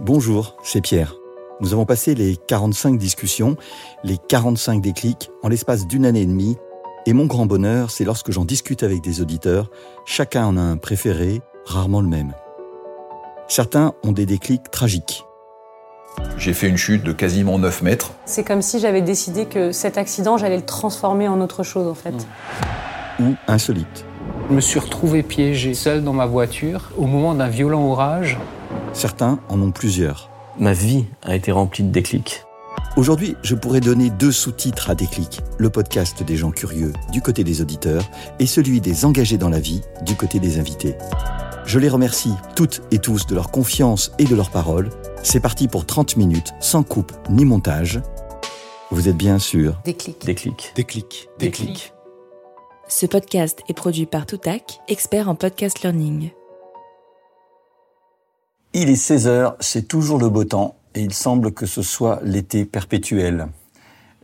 Bonjour, c'est Pierre. Nous avons passé les 45 discussions, les 45 déclics en l'espace d'une année et demie. Et mon grand bonheur, c'est lorsque j'en discute avec des auditeurs, chacun en a un préféré, rarement le même. Certains ont des déclics tragiques. J'ai fait une chute de quasiment 9 mètres. C'est comme si j'avais décidé que cet accident, j'allais le transformer en autre chose, en fait. Ou insolite. Je me suis retrouvé piégé seul dans ma voiture au moment d'un violent orage. Certains en ont plusieurs. Ma vie a été remplie de déclics. Aujourd'hui, je pourrais donner 2 sous-titres à Déclic, le podcast des gens curieux du côté des auditeurs et celui des engagés dans la vie du côté des invités. Je les remercie toutes et tous de leur confiance et de leur parole. C'est parti pour 30 minutes, sans coupe ni montage. Vous êtes bien sûr... Déclic. Déclic. Déclic. Déclic. Ce podcast est produit par Toutac, expert en podcast learning. Il est 16h, c'est toujours le beau temps et il semble que ce soit l'été perpétuel.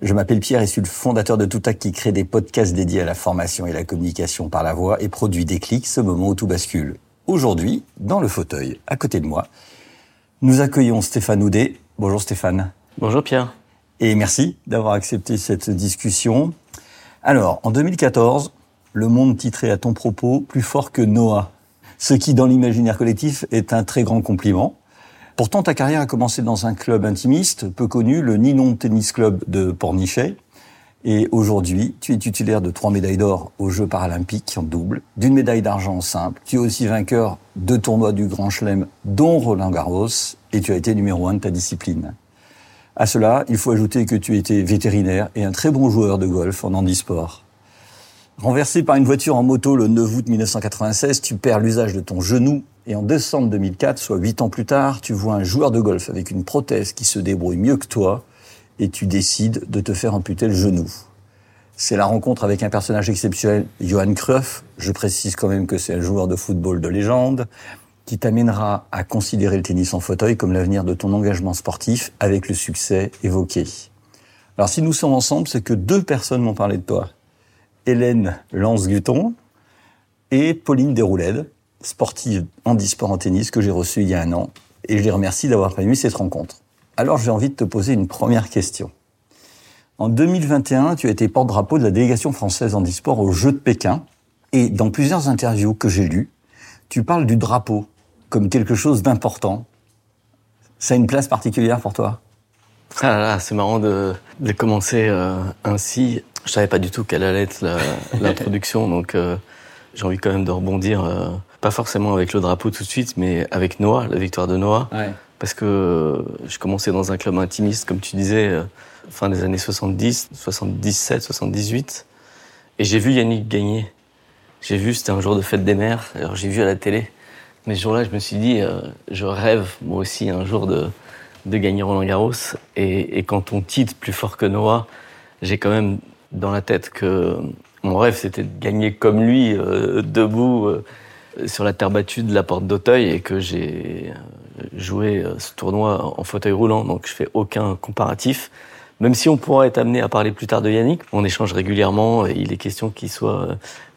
Je m'appelle Pierre et suis le fondateur de Toutac qui crée des podcasts dédiés à la formation et la communication par la voix et produit Déclic, ce moment où tout bascule. Aujourd'hui, dans le fauteuil, à côté de moi, nous accueillons Stéphane Houdet. Bonjour Stéphane. Bonjour Pierre. Et merci d'avoir accepté cette discussion. Alors, en 2014, le monde titrait à ton propos « Plus fort que Noah », ce qui, dans l'imaginaire collectif, est un très grand compliment. Pourtant, ta carrière a commencé dans un club intimiste, peu connu, le Ninon Tennis Club de Pornichet. Et aujourd'hui, tu es titulaire de 3 médailles d'or aux Jeux paralympiques en double, d'une médaille d'argent en simple. Tu es aussi vainqueur de tournois du Grand Chelem, dont Roland Garros, et tu as été numéro 1 de ta discipline. À cela, il faut ajouter que tu étais vétérinaire et un très bon joueur de golf en handisport. Renversé par une voiture en moto le 9 août 1996, tu perds l'usage de ton genou. Et en décembre 2004, soit 8 ans plus tard, tu vois un joueur de golf avec une prothèse qui se débrouille mieux que toi et tu décides de te faire amputer le genou. C'est la rencontre avec un personnage exceptionnel, Johan Cruyff, je précise quand même que c'est un joueur de football de légende, qui t'amènera à considérer le tennis en fauteuil comme l'avenir de ton engagement sportif avec le succès évoqué. Alors si nous sommes ensemble, c'est que 2 personnes m'ont parlé de toi. Hélène Lance-Guthon et Pauline Desroulettes, sportive handisport en tennis que j'ai reçue il y a un an, et je les remercie d'avoir prévu cette rencontre. Alors j'ai envie de te poser une première question. En 2021, tu as été porte-drapeau de la délégation française handisport aux Jeux de Pékin, et dans plusieurs interviews que j'ai lues, tu parles du drapeau comme quelque chose d'important. Ça a une place particulière pour toi? Ah là là, c'est marrant de commencer ainsi. Je savais pas du tout quelle allait être l'introduction, donc j'ai envie quand même de rebondir... Pas forcément avec le drapeau tout de suite, mais avec Noah, la victoire de Noah. Ouais. Parce que je commençais dans un club intimiste, comme tu disais, fin des années 70, 77, 78. Et j'ai vu Yannick gagner. J'ai vu, c'était un jour de fête des mères, alors j'ai vu à la télé. Mais ce jour-là, je me suis dit, je rêve moi aussi un jour de gagner Roland Garros. Et quand on titre plus fort que Noah, j'ai quand même dans la tête que mon rêve, c'était de gagner comme lui, debout, sur la terre battue de la porte d'Auteuil et que j'ai joué ce tournoi en fauteuil roulant, donc je fais aucun comparatif. Même si on pourra être amené à parler plus tard de Yannick, on échange régulièrement et il est question qu'il soit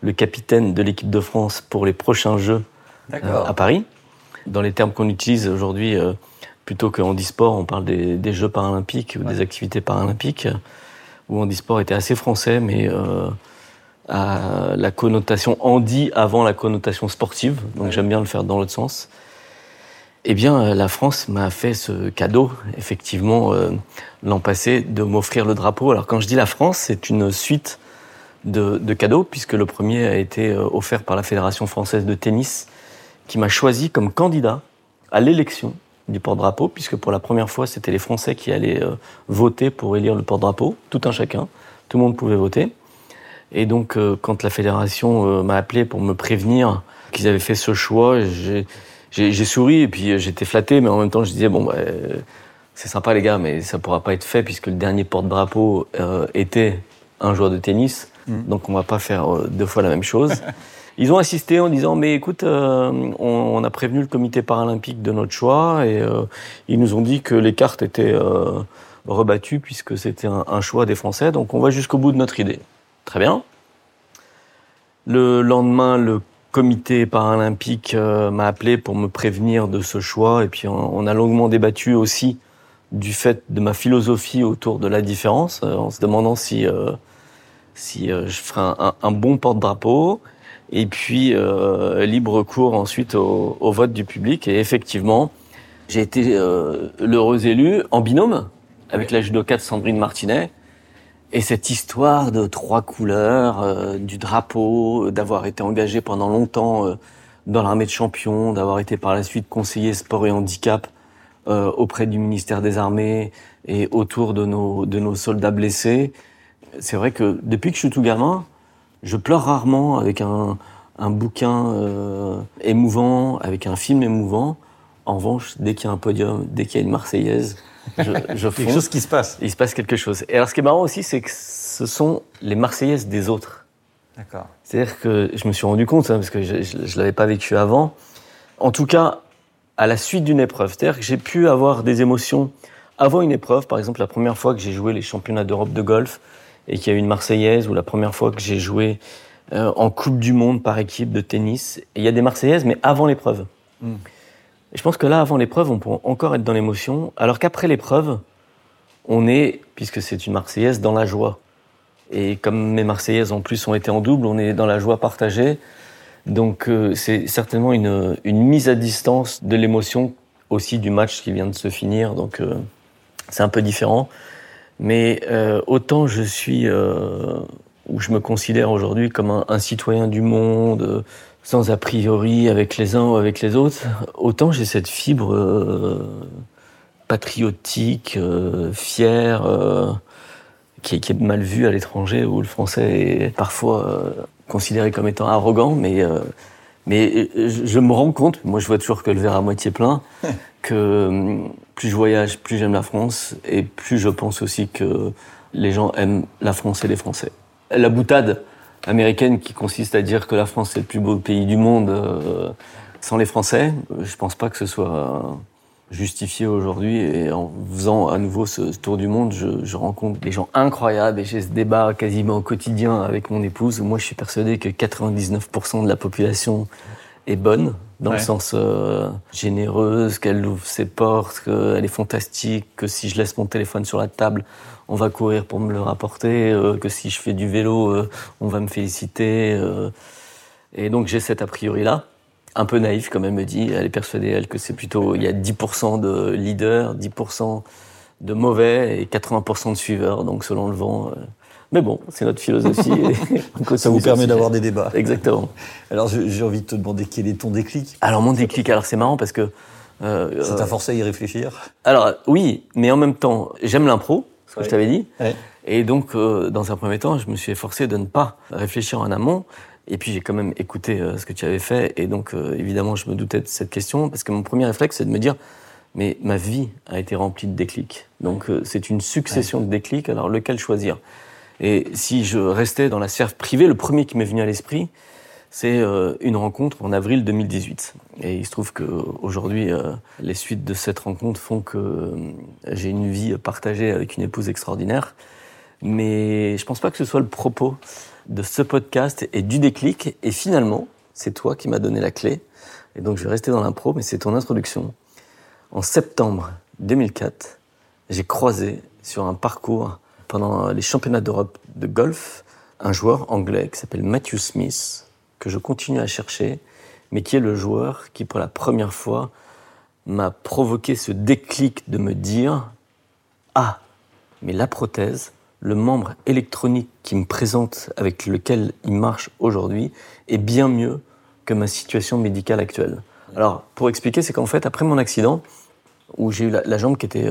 le capitaine de l'équipe de France pour les prochains Jeux à Paris. Dans les termes qu'on utilise aujourd'hui, plutôt que handisport, on parle des Jeux paralympiques ou des activités paralympiques, où handisport était assez français, mais... à la connotation handi avant la connotation sportive, donc j'aime bien le faire dans l'autre sens. Eh bien, la France m'a fait ce cadeau, effectivement, l'an passé, de m'offrir le drapeau. Alors quand je dis la France, c'est une suite de cadeaux, puisque le premier a été offert par la Fédération française de tennis, qui m'a choisi comme candidat à l'élection du porte-drapeau, puisque pour la première fois, c'était les Français qui allaient voter pour élire le porte-drapeau, tout un chacun, tout le monde pouvait voter. Et donc, quand la fédération m'a appelé pour me prévenir qu'ils avaient fait ce choix, j'ai souri et puis j'étais flatté, mais en même temps, je disais, bon, bah, c'est sympa les gars, mais ça pourra pas être fait puisque le dernier porte-drapeau était un joueur de tennis, donc on va pas faire 2 fois la même chose. Ils ont insisté en disant, mais écoute, on a prévenu le comité paralympique de notre choix et ils nous ont dit que les cartes étaient rebattues puisque c'était un choix des Français, donc on va jusqu'au bout de notre idée. Très bien. Le lendemain, le comité paralympique m'a appelé pour me prévenir de ce choix. Et puis, on a longuement débattu aussi du fait de ma philosophie autour de la différence, en se demandant si je ferais un bon porte-drapeau. Et puis, libre cours ensuite au vote du public. Et effectivement, j'ai été l'heureux élu en binôme avec la judokate Sandrine Martinet. Et cette histoire de trois couleurs, du drapeau, d'avoir été engagé pendant longtemps dans l'armée de champions, d'avoir été par la suite conseiller sport et handicap auprès du ministère des Armées et autour de nos soldats blessés. C'est vrai que depuis que je suis tout gamin, je pleure rarement avec un bouquin émouvant, avec un film émouvant. En revanche, dès qu'il y a un podium, dès qu'il y a une Marseillaise, je fonce. Quelque chose qui se passe. Il se passe quelque chose. Et alors, ce qui est marrant aussi, c'est que ce sont les Marseillaises des autres. D'accord. C'est-à-dire que je me suis rendu compte, hein, parce que je l'avais pas vécu avant. En tout cas, à la suite d'une épreuve. C'est-à-dire que j'ai pu avoir des émotions avant une épreuve. Par exemple, la première fois que j'ai joué les championnats d'Europe de golf et qu'il y a eu une Marseillaise, ou la première fois que j'ai joué en Coupe du Monde par équipe de tennis. Et il y a des Marseillaises, mais avant l'épreuve. Mm. Je pense que là, avant l'épreuve, on peut encore être dans l'émotion, alors qu'après l'épreuve, on est, puisque c'est une Marseillaise, dans la joie. Et comme mes Marseillaises, en plus, ont été en double, on est dans la joie partagée. Donc, c'est certainement une mise à distance de l'émotion, aussi du match qui vient de se finir. Donc, c'est un peu différent. Mais autant je suis, ou je me considère aujourd'hui comme un citoyen du monde, sans a priori avec les uns ou avec les autres, autant j'ai cette fibre patriotique, fière, qui est mal vue à l'étranger, où le français est parfois considéré comme étant arrogant, mais je me rends compte, moi je vois toujours que le verre à moitié plein, que plus je voyage, plus j'aime la France, et plus je pense aussi que les gens aiment la France et les Français. La boutade américaine qui consiste à dire que la France c'est le plus beau pays du monde sans les Français, je pense pas que ce soit justifié aujourd'hui. Et en faisant à nouveau ce tour du monde, je rencontre des gens incroyables et j'ai ce débat quasiment au quotidien avec mon épouse. Moi, je suis persuadé que 99% de la population est bonne, dans le sens généreuse, qu'elle ouvre ses portes, qu'elle est fantastique, que si je laisse mon téléphone sur la table, on va courir pour me le rapporter, que si je fais du vélo, on va me féliciter. Et donc j'ai cet a priori-là, un peu naïf quand même, me dit, elle est persuadée, elle, que c'est plutôt, il y a 10% de leaders, 10% de mauvais et 80% de suiveurs, donc selon le vent. Mais bon, c'est notre philosophie. Ça vous permet d'avoir des débats. Exactement. Alors j'ai envie de te demander quel est ton déclic. Alors mon déclic, alors c'est marrant parce que... ça t'a forcé à y réfléchir. Alors oui, mais en même temps, j'aime l'impro. Ce que je t'avais dit. Ouais. Et donc, dans un premier temps, je me suis efforcé de ne pas réfléchir en amont. Et puis, j'ai quand même écouté ce que tu avais fait. Et donc, évidemment, je me doutais de cette question. Parce que mon premier réflexe, c'est de me dire, mais ma vie a été remplie de déclics. Donc, c'est une succession de déclics. Alors, lequel choisir ? Et si je restais dans la sphère privée, le premier qui m'est venu à l'esprit, c'est une rencontre en avril 2018. Et il se trouve qu'aujourd'hui, les suites de cette rencontre font que j'ai une vie partagée avec une épouse extraordinaire. Mais je pense pas que ce soit le propos de ce podcast et du déclic. Et finalement, c'est toi qui m'as donné la clé. Et donc, je vais rester dans l'impro, mais c'est ton introduction. En septembre 2004, j'ai croisé sur un parcours pendant les championnats d'Europe de golf un joueur anglais qui s'appelle Matthew Smith, que je continue à chercher, mais qui est le joueur qui, pour la première fois, m'a provoqué ce déclic de me dire « Ah, mais la prothèse, le membre électronique qui me présente, avec lequel il marche aujourd'hui, est bien mieux que ma situation médicale actuelle. » Alors, pour expliquer, c'est qu'en fait, après mon accident, où j'ai eu la jambe qui était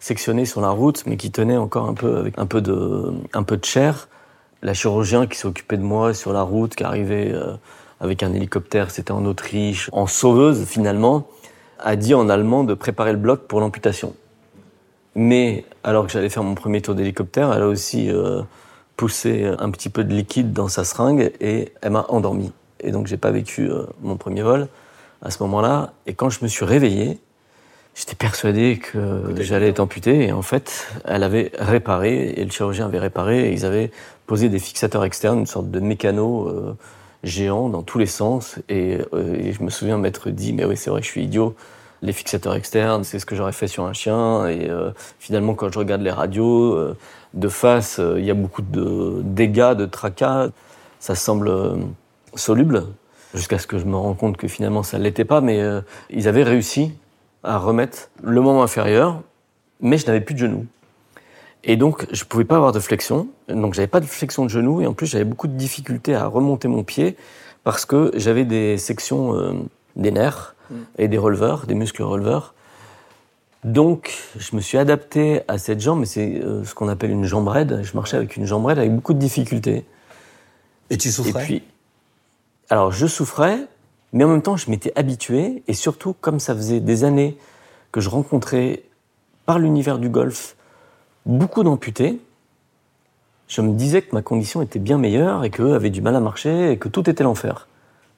sectionnée sur la route, mais qui tenait encore un peu avec un peu de chair, la chirurgien qui s'est occupé de moi sur la route, qui arrivait avec un hélicoptère, c'était en Autriche, en sauveuse finalement, a dit en allemand de préparer le bloc pour l'amputation. Mais alors que j'allais faire mon premier tour d'hélicoptère, elle a aussi poussé un petit peu de liquide dans sa seringue et elle m'a endormi. Et donc j'ai pas vécu mon premier vol à ce moment-là. Et quand je me suis réveillé, j'étais persuadé que j'allais être amputé. Et en fait, elle avait réparé, et le chirurgien avait réparé, et ils avaient posé des fixateurs externes, une sorte de mécano géant dans tous les sens. Et je me souviens m'être dit, mais oui, c'est vrai, je suis idiot. Les fixateurs externes, c'est ce que j'aurais fait sur un chien. Et finalement, quand je regarde les radios, de face, il y a beaucoup de dégâts, de tracas. Ça semble soluble, jusqu'à ce que je me rende compte que finalement, ça ne l'était pas. Mais ils avaient réussi à remettre le membre inférieur, mais je n'avais plus de genoux. Et donc, je ne pouvais pas avoir de flexion. Donc, je n'avais pas de flexion de genoux. Et en plus, j'avais beaucoup de difficultés à remonter mon pied parce que j'avais des sections des nerfs et des releveurs, des muscles releveurs. Donc, je me suis adapté à cette jambe, mais c'est ce qu'on appelle une jambe raide. Je marchais avec une jambe raide avec beaucoup de difficultés. Et tu souffrais ? Et puis, alors, je souffrais, mais en même temps, je m'étais habitué. Et surtout, comme ça faisait des années que je rencontrais, par l'univers du golf, beaucoup d'amputés, je me disais que ma condition était bien meilleure et qu'eux avaient du mal à marcher et que tout était l'enfer.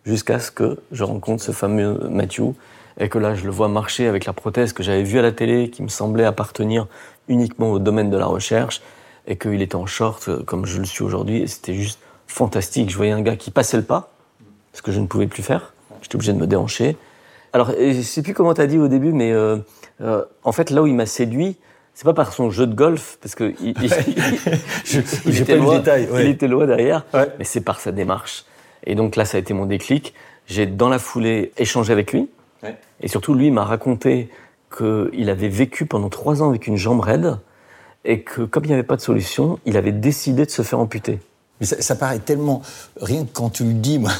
Jusqu'à ce que je rencontre ce fameux Matthew et que là, je le vois marcher avec la prothèse que j'avais vue à la télé, qui me semblait appartenir uniquement au domaine de la recherche, et qu'il était en short, comme je le suis aujourd'hui, et c'était juste fantastique. Je voyais un gars qui passait le pas, ce que je ne pouvais plus faire. J'étais obligé de me déhancher. Alors, je ne sais plus comment tu as dit au début, mais en fait, là où il m'a séduit, c'est pas par son jeu de golf, parce que il était loin derrière, ouais. Mais c'est par sa démarche. Et donc là, ça a été mon déclic. J'ai, dans la foulée, échangé avec lui. Ouais. Et surtout, lui m'a raconté qu'il avait vécu pendant 3 ans avec une jambe raide et que, comme il n'y avait pas de solution, il avait décidé de se faire amputer. Mais ça paraît tellement... Rien que quand tu le dis, moi...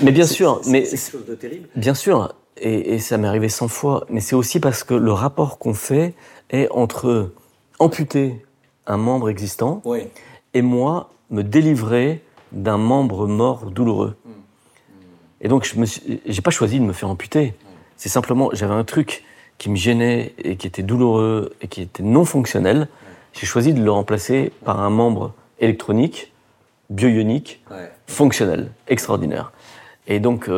Mais bien sûr, c'est quelque chose de terrible. Bien sûr, et ça m'est arrivé 100 fois. Mais c'est aussi parce que le rapport qu'on fait... Et entre amputer un membre existant, oui, et moi, me délivrer d'un membre mort douloureux. Mmh. Et donc, j'ai pas choisi de me faire amputer. Mmh. C'est simplement, j'avais un truc qui me gênait et qui était douloureux et qui était non fonctionnel. Mmh. J'ai choisi de le remplacer par un membre électronique, bio-ionique, ouais, fonctionnel, extraordinaire. Et donc,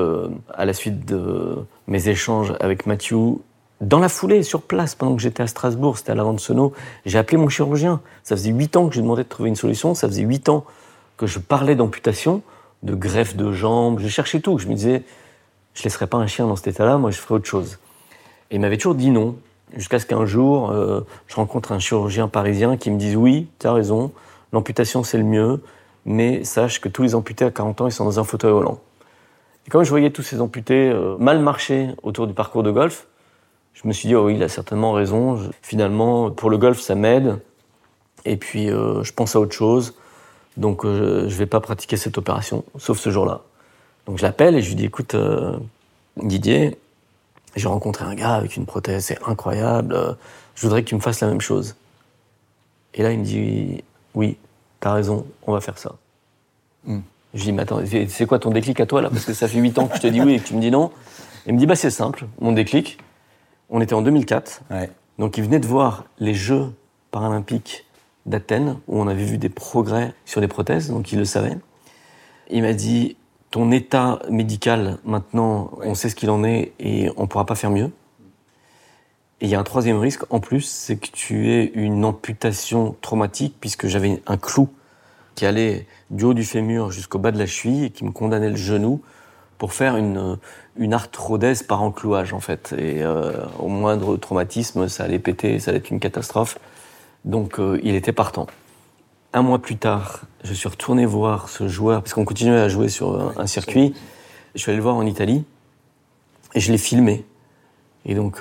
à la suite de mes échanges avec Matthew, dans la foulée, sur place, pendant que j'étais à Strasbourg, c'était à la Ranseno, j'ai appelé mon chirurgien. Ça faisait 8 ans que je lui demandais de trouver une solution. Ça faisait 8 ans que je parlais d'amputation, de greffe de jambes. Je cherchais tout. Je me disais, je laisserai pas un chien dans cet état-là. Moi, je ferai autre chose. Et il m'avait toujours dit non. Jusqu'à ce qu'un jour, je rencontre un chirurgien parisien qui me dise oui, t'as raison, l'amputation c'est le mieux, mais sache que tous les amputés à 40 ans, ils sont dans un fauteuil roulant. Et quand je voyais tous ces amputés mal marcher autour du parcours de golf, je me suis dit, oh oui, il a certainement raison. Finalement, pour le golf, ça m'aide. Et puis, je pense à autre chose. Donc, je vais pas pratiquer cette opération, sauf ce jour-là. Donc, je l'appelle et je lui dis, écoute, Didier, j'ai rencontré un gars avec une prothèse, c'est incroyable. Je voudrais que tu me fasses la même chose. Et là, il me dit, oui, t'as raison, on va faire ça. Mm. Je lui dis, mais attends, c'est quoi ton déclic à toi, là ? Parce que ça fait 8 ans que je te dis oui et que tu me dis non. Il me dit, bah, c'est simple, mon déclic. On était en 2004, ouais, donc il venait de voir les Jeux paralympiques d'Athènes, où on avait vu des progrès sur les prothèses, donc il le savait. Il m'a dit, ton état médical, maintenant, ouais, on sait ce qu'il en est et on ne pourra pas faire mieux. Et il y a un troisième risque, en plus, c'est que tu aies une amputation traumatique, puisque j'avais un clou qui allait du haut du fémur jusqu'au bas de la cheville et qui me condamnait le genou, pour faire une arthrodèse par enclouage, en fait. Et au moindre traumatisme, ça allait péter, ça allait être une catastrophe. Donc, il était partant. 1 mois plus tard, je suis retourné voir ce joueur, parce qu'on continuait à jouer sur un circuit. Je suis allé le voir en Italie, et je l'ai filmé. Et donc,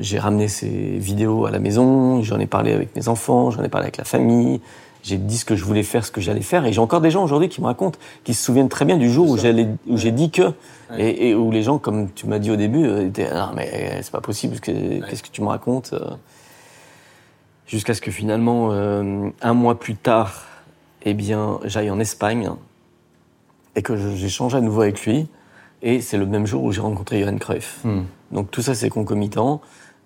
j'ai ramené ces vidéos à la maison, j'en ai parlé avec mes enfants, j'en ai parlé avec la famille... J'ai dit ce que je voulais faire, ce que j'allais faire. Et j'ai encore des gens aujourd'hui qui me racontent, qui se souviennent très bien du jour où j'ai dit que... Ouais. Et où les gens, comme tu m'as dit au début, étaient « Non, mais c'est pas possible, qu'est-ce que tu me racontes ?» Jusqu'à ce que finalement, 1 mois plus tard, eh bien, j'aille en Espagne et que j'échange à nouveau avec lui. Et c'est le même jour où j'ai rencontré Johan Cruyff. Donc tout ça, c'est concomitant.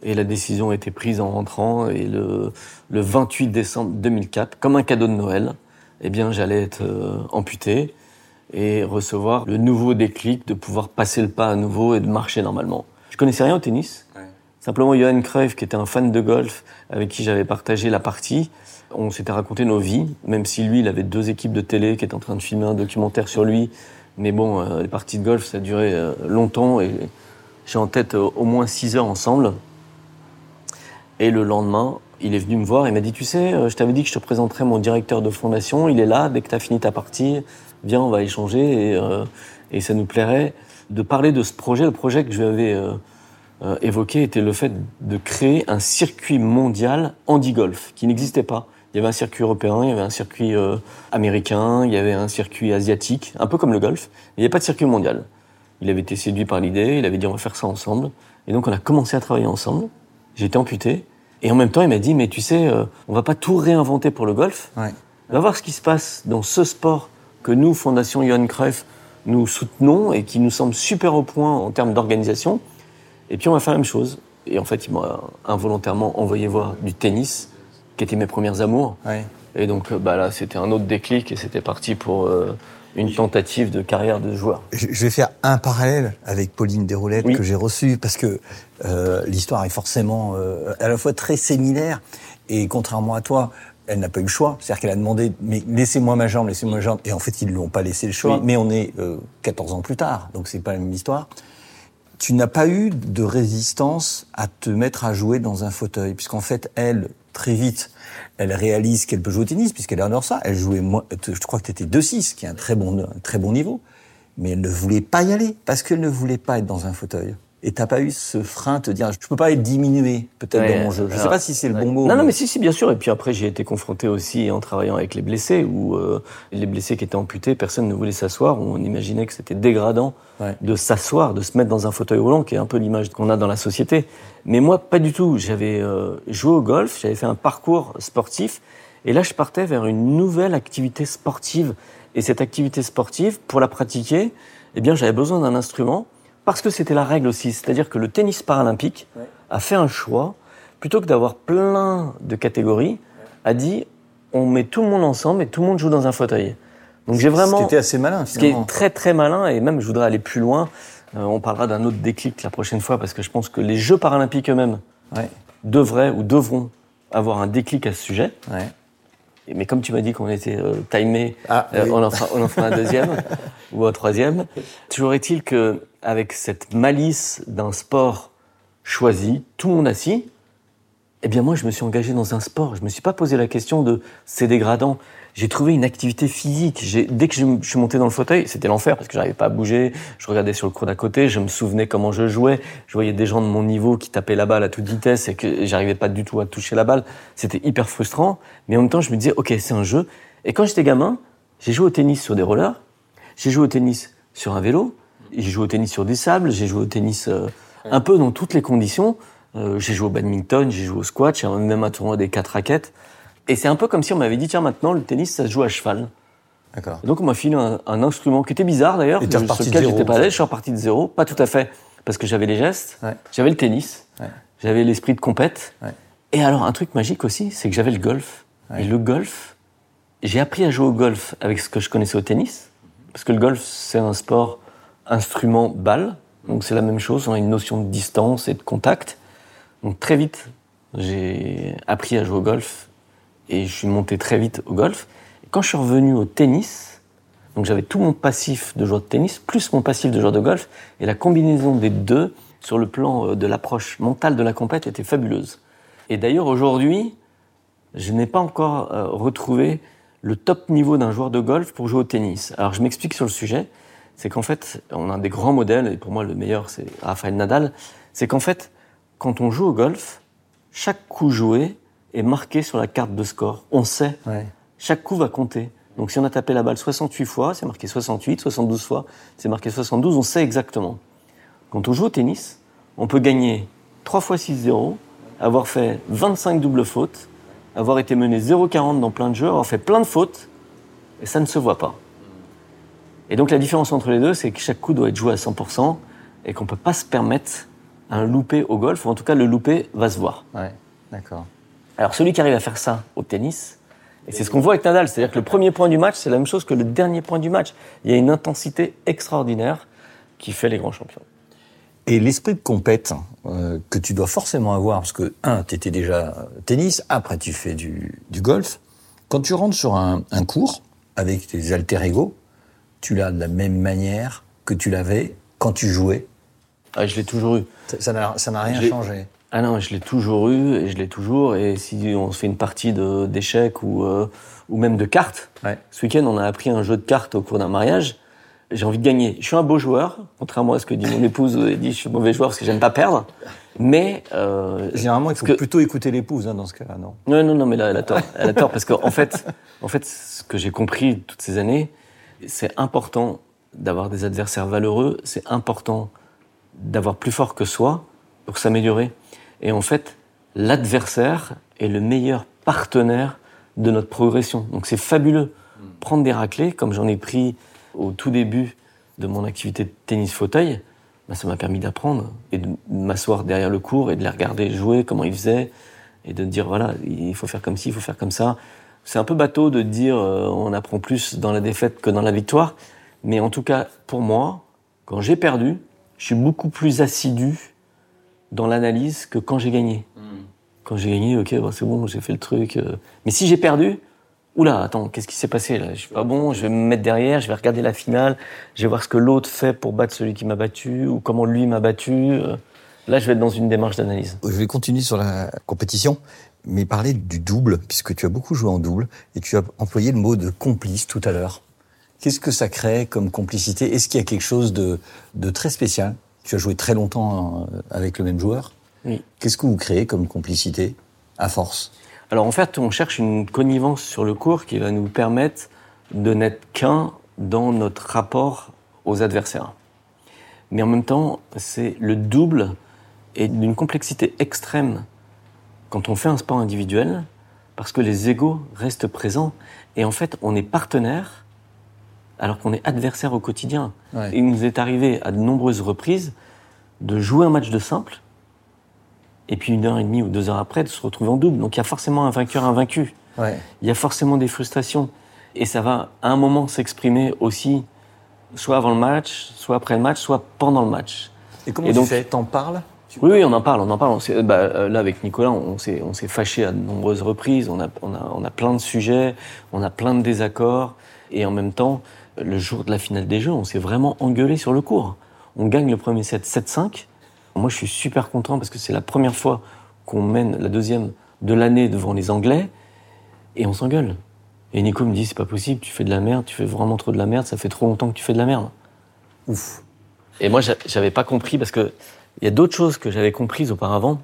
Et la décision a été prise en rentrant. Et le 28 décembre 2004, comme un cadeau de Noël, eh bien, j'allais être amputé et recevoir le nouveau déclic de pouvoir passer le pas à nouveau et de marcher normalement. Je connaissais rien au tennis. Ouais. Simplement, Johan Cruyff, qui était un fan de golf, avec qui j'avais partagé la partie, on s'était raconté nos vies, même si lui, il avait 2 équipes de télé qui étaient en train de filmer un documentaire sur lui. Mais bon, les parties de golf, ça a duré longtemps et j'ai en tête au moins 6 heures ensemble. Et le lendemain, il est venu me voir et m'a dit « Tu sais, je t'avais dit que je te présenterais mon directeur de fondation, il est là, dès que tu as fini ta partie, viens, on va échanger et ça nous plairait de parler de ce projet. » Le projet que je lui avais évoqué était le fait de créer un circuit mondial handi-golf qui n'existait pas. Il y avait un circuit européen, il y avait un circuit américain, il y avait un circuit asiatique, un peu comme le golf. Il n'y avait pas de circuit mondial. Il avait été séduit par l'idée, il avait dit « On va faire ça ensemble. » Et donc on a commencé à travailler ensemble. J'étais amputé. Et en même temps, il m'a dit « Mais tu sais, on va pas tout réinventer pour le golf. Ouais. On va voir ce qui se passe dans ce sport que nous, Fondation Johan Cruyff, nous soutenons et qui nous semble super au point en termes d'organisation. Et puis on va faire la même chose. » Et en fait, il m'a involontairement envoyé voir du tennis, qui étaient mes premiers amours. Ouais. Et donc bah là, c'était un autre déclic et c'était parti pour une tentative de carrière de joueur. Je vais faire un parallèle avec Pauline Desroulettes, oui, que j'ai reçue, parce que l'histoire est forcément à la fois très similaire et contrairement à toi, elle n'a pas eu le choix. C'est-à-dire qu'elle a demandé « mais laissez-moi ma jambe, laissez-moi ma jambe ». Et en fait, ils ne lui ont pas laissé le choix. Oui. Mais on est 14 ans plus tard, donc c'est pas la même histoire. Tu n'as pas eu de résistance à te mettre à jouer dans un fauteuil, puisqu'en fait, elle, très vite, elle réalise qu'elle peut jouer au tennis, puisqu'elle adore ça. Elle jouait, moi, je crois que tu étais 2-6, qui est un très bon niveau. Mais elle ne voulait pas y aller, parce qu'elle ne voulait pas être dans un fauteuil. Et t'as pas eu ce frein, te dire, je peux pas être diminué, peut-être, ouais, dans mon jeu. Je sais pas si c'est le bon mot. Non, mais si, bien sûr. Et puis après, j'ai été confronté aussi en travaillant avec les blessés, où les blessés qui étaient amputés, personne ne voulait s'asseoir. On imaginait que c'était dégradant, ouais, de s'asseoir, de se mettre dans un fauteuil roulant, qui est un peu l'image qu'on a dans la société. Mais moi, pas du tout. J'avais joué au golf, j'avais fait un parcours sportif, et là, je partais vers une nouvelle activité sportive. Et cette activité sportive, pour la pratiquer, eh bien, j'avais besoin d'un instrument. Parce que c'était la règle aussi, c'est-à-dire que le tennis paralympique, ouais, a fait un choix, plutôt que d'avoir plein de catégories, ouais, a dit on met tout le monde ensemble et tout le monde joue dans un fauteuil. Donc j'ai vraiment, ce qui était assez malin, finalement. Ce qui est très très malin, et même je voudrais aller plus loin. On parlera d'un autre déclic la prochaine fois, parce que je pense que les Jeux paralympiques eux-mêmes, ouais, devraient ou devront avoir un déclic à ce sujet. Ouais. Mais comme tu m'as dit qu'on était timé, oui, on en fera un deuxième ou un troisième. Toujours est-il que avec cette malice d'un sport choisi, tout le monde assis, eh bien moi je me suis engagé dans un sport. Je me suis pas posé la question de c'est dégradant. J'ai trouvé une activité physique. Dès que je suis monté dans le fauteuil, c'était l'enfer parce que j'arrivais pas à bouger. Je regardais sur le cours d'à côté, je me souvenais comment je jouais. Je voyais des gens de mon niveau qui tapaient la balle à toute vitesse et que j'arrivais pas du tout à toucher la balle. C'était hyper frustrant. Mais en même temps, je me disais, ok, c'est un jeu. Et quand j'étais gamin, j'ai joué au tennis sur des rollers. J'ai joué au tennis sur un vélo. J'ai joué au tennis sur des sables. J'ai joué au tennis un peu dans toutes les conditions. J'ai joué au badminton, j'ai joué au squash, j'ai même un tournoi des 4 raquettes. Et c'est un peu comme si on m'avait dit, tiens, maintenant, le tennis, ça se joue à cheval. D'accord. Et donc, on m'a filé un instrument qui était bizarre, d'ailleurs. Et t'es reparti de zéro. J'étais pas à l'aise, je suis reparti de zéro. Pas tout à fait. Parce que j'avais les gestes, ouais, j'avais le tennis, ouais, j'avais l'esprit de compète. Ouais. Et alors, un truc magique aussi, c'est que j'avais le golf. Ouais. Et le golf, j'ai appris à jouer au golf avec ce que je connaissais au tennis. Parce que le golf, c'est un sport instrument-balle. Donc, c'est la même chose. On a une notion de distance et de contact. Donc, très vite, j'ai appris à jouer au golf. Et je suis monté très vite au golf. Et quand je suis revenu au tennis, donc j'avais tout mon passif de joueur de tennis, plus mon passif de joueur de golf, et la combinaison des deux, sur le plan de l'approche mentale de la compète, était fabuleuse. Et d'ailleurs, aujourd'hui, je n'ai pas encore retrouvé le top niveau d'un joueur de golf pour jouer au tennis. Alors je m'explique sur le sujet, c'est qu'en fait, on a des grands modèles, et pour moi le meilleur c'est Rafael Nadal, c'est qu'en fait, quand on joue au golf, chaque coup joué est marqué sur la carte de score. On sait. Ouais. Chaque coup va compter. Donc si on a tapé la balle 68 fois, c'est marqué 68, 72 fois, c'est marqué 72, on sait exactement. Quand on joue au tennis, on peut gagner 3 fois 6-0, avoir fait 25 doubles fautes, avoir été mené 0-40 dans plein de jeux, avoir fait plein de fautes, et ça ne se voit pas. Et donc la différence entre les deux, c'est que chaque coup doit être joué à 100% et qu'on ne peut pas se permettre un loupé au golf, ou en tout cas le loupé va se voir. Ouais, d'accord. Alors celui qui arrive à faire ça au tennis, et c'est ce qu'on voit avec Nadal, c'est-à-dire que le premier point du match, c'est la même chose que le dernier point du match. Il y a une intensité extraordinaire qui fait les grands champions. Et l'esprit de compète que tu dois forcément avoir, parce que, t'étais déjà tennis, après tu fais du golf. Quand tu rentres sur un cours avec tes alter-ego, tu l'as de la même manière que tu l'avais quand tu jouais? Ah, je l'ai toujours eu. Ça n'a rien changé? Ah non, je l'ai toujours eu et je l'ai toujours. Et si on se fait une partie d'échecs ou même de cartes, ouais. Ce week-end, on a appris un jeu de cartes au cours d'un mariage. J'ai envie de gagner. Je suis un beau joueur, contrairement à ce que dit mon épouse. Elle dit je suis mauvais joueur parce que j'aime pas perdre. Mais généralement, il faut plutôt écouter l'épouse dans ce cas-là, non? Non, mais là, elle a tort. Elle a tort parce qu'en fait, ce que j'ai compris toutes ces années, c'est important d'avoir des adversaires valeureux. C'est important d'avoir plus fort que soi pour s'améliorer. Et en fait, l'adversaire est le meilleur partenaire de notre progression. Donc c'est fabuleux. Prendre des raclées, comme j'en ai pris au tout début de mon activité de tennis-fauteuil, ça m'a permis d'apprendre et de m'asseoir derrière le court et de les regarder jouer, comment ils faisaient, et de dire, voilà, il faut faire comme ci, il faut faire comme ça. C'est un peu bateau de dire on apprend plus dans la défaite que dans la victoire, mais en tout cas, pour moi, quand j'ai perdu, je suis beaucoup plus assidu dans l'analyse que quand j'ai gagné. Quand j'ai gagné, ok, c'est bon, j'ai fait le truc. Mais si j'ai perdu, oula, attends, qu'est-ce qui s'est passé là? Je suis pas bon, je vais me mettre derrière, je vais regarder la finale, je vais voir ce que l'autre fait pour battre celui qui m'a battu ou comment lui m'a battu. Là, je vais être dans une démarche d'analyse. Je vais continuer sur la compétition, mais parler du double, puisque tu as beaucoup joué en double et tu as employé le mot de complice tout à l'heure. Qu'est-ce que ça crée comme complicité? Est-ce qu'il y a quelque chose de très spécial? Tu as joué très longtemps avec le même joueur. Oui. Qu'est-ce que vous créez comme complicité, à force? Alors en fait, on cherche une connivence sur le court qui va nous permettre de n'être qu'un dans notre rapport aux adversaires. Mais en même temps, c'est le double et d'une complexité extrême quand on fait un sport individuel, parce que les égos restent présents. Et en fait, on est partenaire alors qu'on est adversaire au quotidien. Ouais. Il nous est arrivé à de nombreuses reprises de jouer un match de simple, et puis 1h30 ou 2 heures après, de se retrouver en double. Donc il y a forcément un vainqueur, un vaincu. Ouais. Il y a forcément des frustrations. Et ça va à un moment s'exprimer aussi, soit avant le match, soit après le match, soit pendant le match. Et comment tu fais? T'en parles? Oui, on en parle. Là, avec Nicolas, on s'est fâchés à de nombreuses reprises. On a plein de sujets, on a plein de désaccords. Et en même temps, le jour de la finale des Jeux, on s'est vraiment engueulé sur le court. On gagne le premier set 7-5. Moi, je suis super content parce que c'est la première fois qu'on mène la deuxième de l'année devant les Anglais et on s'engueule. Et Nico me dit, c'est pas possible, tu fais de la merde, tu fais vraiment trop de la merde, ça fait trop longtemps que tu fais de la merde. Ouf. Et moi, j'avais pas compris parce que il y a d'autres choses que j'avais comprises auparavant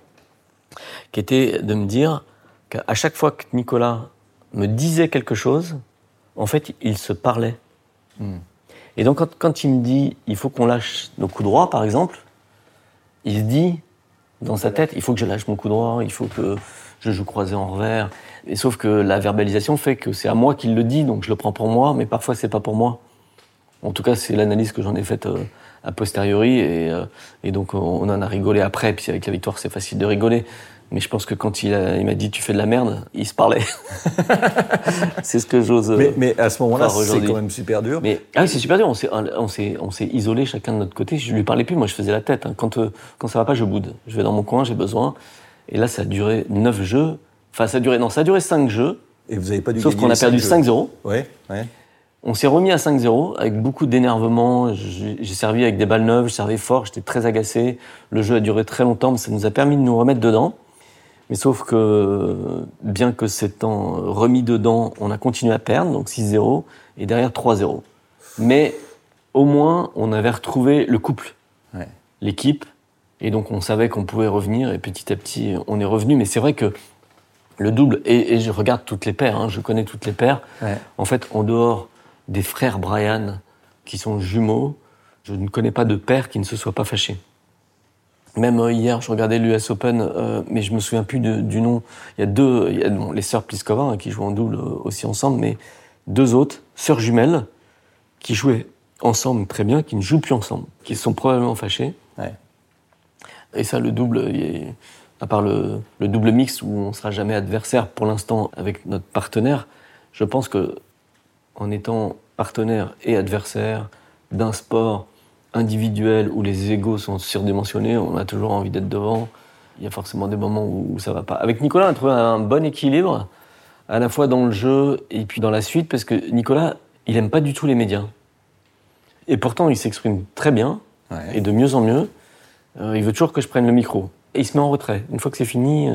qui étaient de me dire qu'à chaque fois que Nicolas me disait quelque chose, en fait, il se parlait. Et donc, quand il me dit « il faut qu'on lâche nos coups droits », par exemple, il se dit, dans sa tête, « il faut que je lâche mon coup droit, il faut que je joue croisé en revers ». Et sauf que la verbalisation fait que c'est à moi qu'il le dit, donc je le prends pour moi, mais parfois, c'est pas pour moi. En tout cas, c'est l'analyse que j'en ai faite a posteriori, et donc on en a rigolé après, puis avec la victoire, c'est facile de rigoler. Mais je pense que quand il m'a dit « tu fais de la merde », il se parlait. C'est ce que j'ose mais à ce moment-là, c'est quand même super dur. Ah oui, c'est super dur. On s'est isolés chacun de notre côté. Je lui parlais plus, moi je faisais la tête. Quand ça va pas, je boude. Je vais dans mon coin, j'ai besoin. Et là, ça a duré 9 jeux. Enfin, ça a duré 5 jeux. Et vous n'avez pas dû gagner. Sauf qu'on a perdu 5-0. Ouais. On s'est remis à 5-0 avec beaucoup d'énervement. J'ai servi avec des balles neuves, j'ai servi fort, j'étais très agacé. Le jeu a duré très longtemps, mais ça nous a permis de nous remettre dedans. Mais sauf que, bien que s'étant remis dedans, on a continué à perdre, donc 6-0, et derrière 3-0. Mais au moins, on avait retrouvé le couple, l'équipe, et donc on savait qu'on pouvait revenir, et petit à petit, on est revenu. Mais c'est vrai que le double, et je regarde toutes les paires, je connais toutes les paires. Ouais. En fait, en dehors des frères Brian, qui sont jumeaux, je ne connais pas de paire qui ne se soit pas fâchée. Même hier, je regardais l'US Open, mais je me souviens plus du nom. Il y a les sœurs Pliskova qui jouent en double aussi ensemble, mais deux autres, sœurs jumelles, qui jouaient ensemble très bien, qui ne jouent plus ensemble, qui se sont probablement fâchées. Ouais. Et ça, le double, à part le double mix où on ne sera jamais adversaire pour l'instant avec notre partenaire, je pense que en étant partenaire et adversaire d'un sport individuel où les égos sont surdimensionnés, on a toujours envie d'être devant. Il y a forcément des moments où ça va pas. Avec Nicolas, on a trouvé un bon équilibre, à la fois dans le jeu et puis dans la suite, parce que Nicolas, il aime pas du tout les médias. Et pourtant, il s'exprime très bien, ouais. Et de mieux en mieux. Il veut toujours que je prenne le micro. Et il se met en retrait. Une fois que c'est fini,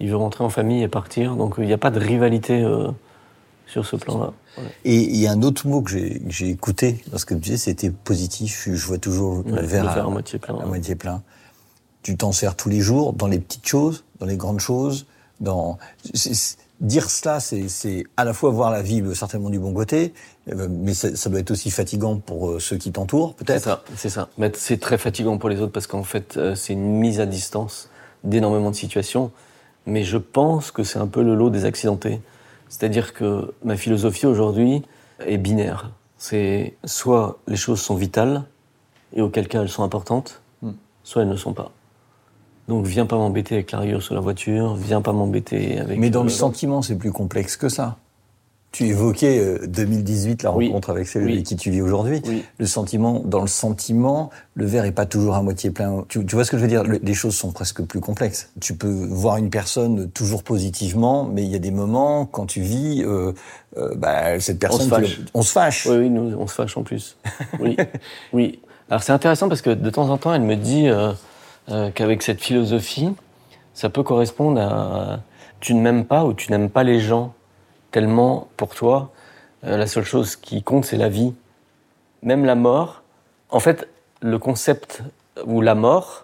il veut rentrer en famille et partir. Donc, il n'y a pas de rivalité sur ce plan-là. Ouais. Et il y a un autre mot que j'ai écouté lorsque tu disais, c'était positif. Je vois toujours le verre à moitié plein. À moitié plein. Tu t'en sers tous les jours, dans les petites choses, dans les grandes choses. Dire cela, c'est à la fois voir la vie certainement du bon côté, mais ça doit être aussi fatigant pour ceux qui t'entourent, peut-être. C'est ça. Mais c'est très fatigant pour les autres parce qu'en fait, c'est une mise à distance d'énormément de situations. Mais je pense que c'est un peu le lot des accidentés. C'est-à-dire que ma philosophie aujourd'hui est binaire. C'est soit les choses sont vitales, et auquel cas elles sont importantes, soit elles ne sont pas. Donc viens pas m'embêter avec la rayure sur la voiture, viens pas m'embêter avec... Mais dans le sentiment, c'est plus complexe que ça. Tu évoquais 2018, la rencontre avec celle avec qui tu vis aujourd'hui. Oui. Dans le sentiment, le verre est pas toujours à moitié plein. Tu vois ce que je veux dire ? Les choses sont presque plus complexes. Tu peux voir une personne toujours positivement, mais il y a des moments, quand tu vis, cette personne... On se fâche. Oui, nous, on se fâche en plus. Oui. Alors c'est intéressant parce que de temps en temps, elle me dit... qu'avec cette philosophie, ça peut correspondre à tu ne m'aimes pas ou tu n'aimes pas les gens tellement pour toi. La seule chose qui compte, c'est la vie. Même la mort. En fait, le concept ou la mort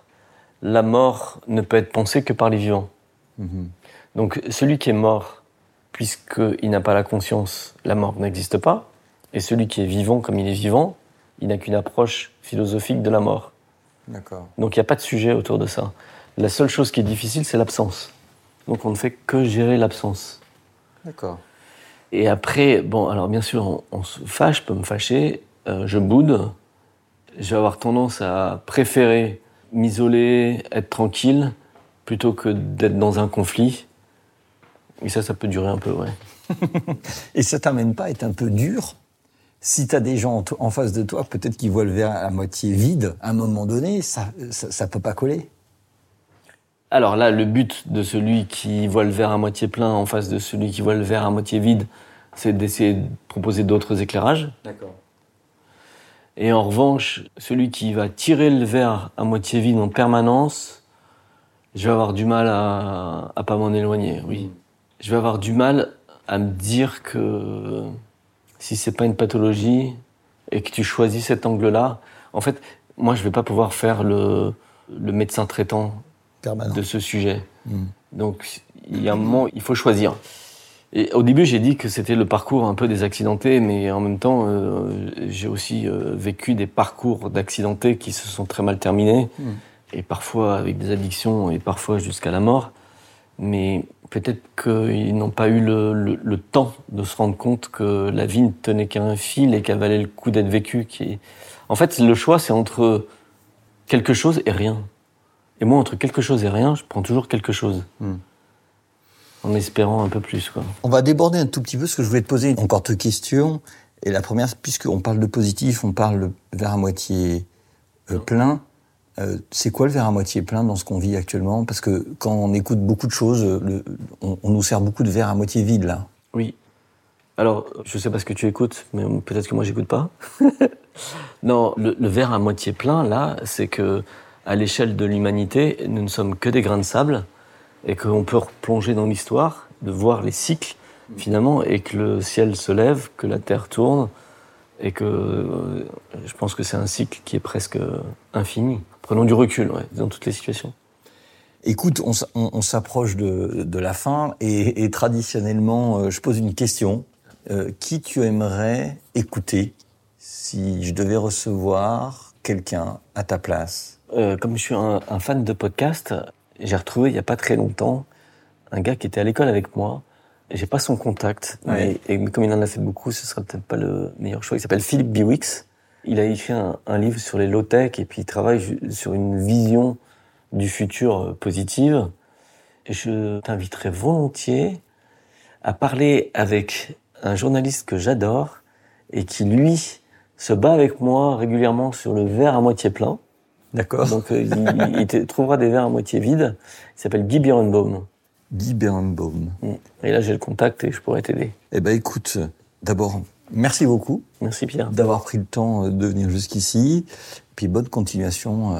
ne peut être pensée que par les vivants. Mm-hmm. Donc celui qui est mort, puisqu'il n'a pas la conscience, la mort n'existe pas. Et celui qui est vivant comme il est vivant, il n'a qu'une approche philosophique de la mort. D'accord. Donc il n'y a pas de sujet autour de ça. La seule chose qui est difficile, c'est l'absence. Donc on ne fait que gérer l'absence. D'accord. Et après, alors bien sûr, on se fâche, je peux me fâcher, je boude, je vais avoir tendance à préférer m'isoler, être tranquille, plutôt que d'être dans un conflit. Et ça peut durer un peu, ouais. Et ça t'amène pas à être un peu dur ? Si t'as des gens en face de toi, peut-être qu'ils voient le verre à moitié vide, à un moment donné, ça peut pas coller. Alors là, le but de celui qui voit le verre à moitié plein en face de celui qui voit le verre à moitié vide, c'est d'essayer de proposer d'autres éclairages. D'accord. Et en revanche, celui qui va tirer le verre à moitié vide en permanence, je vais avoir du mal à pas m'en éloigner, oui. Je vais avoir du mal à me dire que... si c'est pas une pathologie et que tu choisis cet angle-là, en fait, moi, je vais pas pouvoir faire le médecin traitant permanent de ce sujet. Mmh. Donc, il y a un moment, il faut choisir. Et au début, j'ai dit que c'était le parcours un peu des accidentés, mais en même temps, j'ai aussi vécu des parcours d'accidentés qui se sont très mal terminés, et parfois avec des addictions, et parfois jusqu'à la mort. Mais peut-être qu'ils n'ont pas eu le temps de se rendre compte que la vie ne tenait qu'à un fil et qu'elle valait le coup d'être vécue. En fait, le choix, c'est entre quelque chose et rien. Et moi, entre quelque chose et rien, je prends toujours quelque chose. En espérant un peu plus, quoi. On va déborder un tout petit peu, parce que je voulais te poser encore deux questions. Et la première, puisqu'on parle de positif, on parle de verre à moitié plein... c'est quoi le verre à moitié plein dans ce qu'on vit actuellement ? Parce que quand on écoute beaucoup de choses, on nous sert beaucoup de verres à moitié vide, là. Oui. Alors, je sais pas ce que tu écoutes, mais peut-être que moi, j'écoute pas. Non, le verre à moitié plein, là, c'est que, à l'échelle de l'humanité, nous ne sommes que des grains de sable et qu'on peut replonger dans l'histoire, de voir les cycles, finalement, et que le ciel se lève, que la terre tourne et que je pense que c'est un cycle qui est presque infini. Prenons du recul, ouais, dans toutes les situations. Écoute, on s'approche de la fin et traditionnellement, je pose une question. Qui tu aimerais écouter si je devais recevoir quelqu'un à ta place ? Comme je suis un fan de podcast, j'ai retrouvé il n'y a pas très longtemps un gars qui était à l'école avec moi. J'ai pas son contact, mais comme il en a fait beaucoup, ce serait peut-être pas le meilleur choix. Il s'appelle Philippe Biwix. Il a écrit un livre sur les low-tech et puis il travaille sur une vision du futur positive. Et je t'inviterais volontiers à parler avec un journaliste que j'adore et qui, lui, se bat avec moi régulièrement sur le verre à moitié plein. D'accord. Donc il trouvera des verres à moitié vides. Il s'appelle Guy Bierenbaum. Guy Bierenbaum. Et là, j'ai le contact et je pourrais t'aider. Eh ben, écoute, d'abord... Merci beaucoup. Merci Pierre. D'avoir pris le temps de venir jusqu'ici. Puis bonne continuation.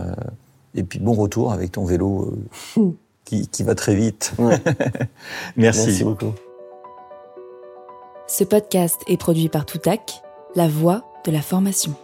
Et puis bon retour avec ton vélo qui va très vite. Ouais. Merci. Merci beaucoup. Ce podcast est produit par Toutac, la voix de la formation.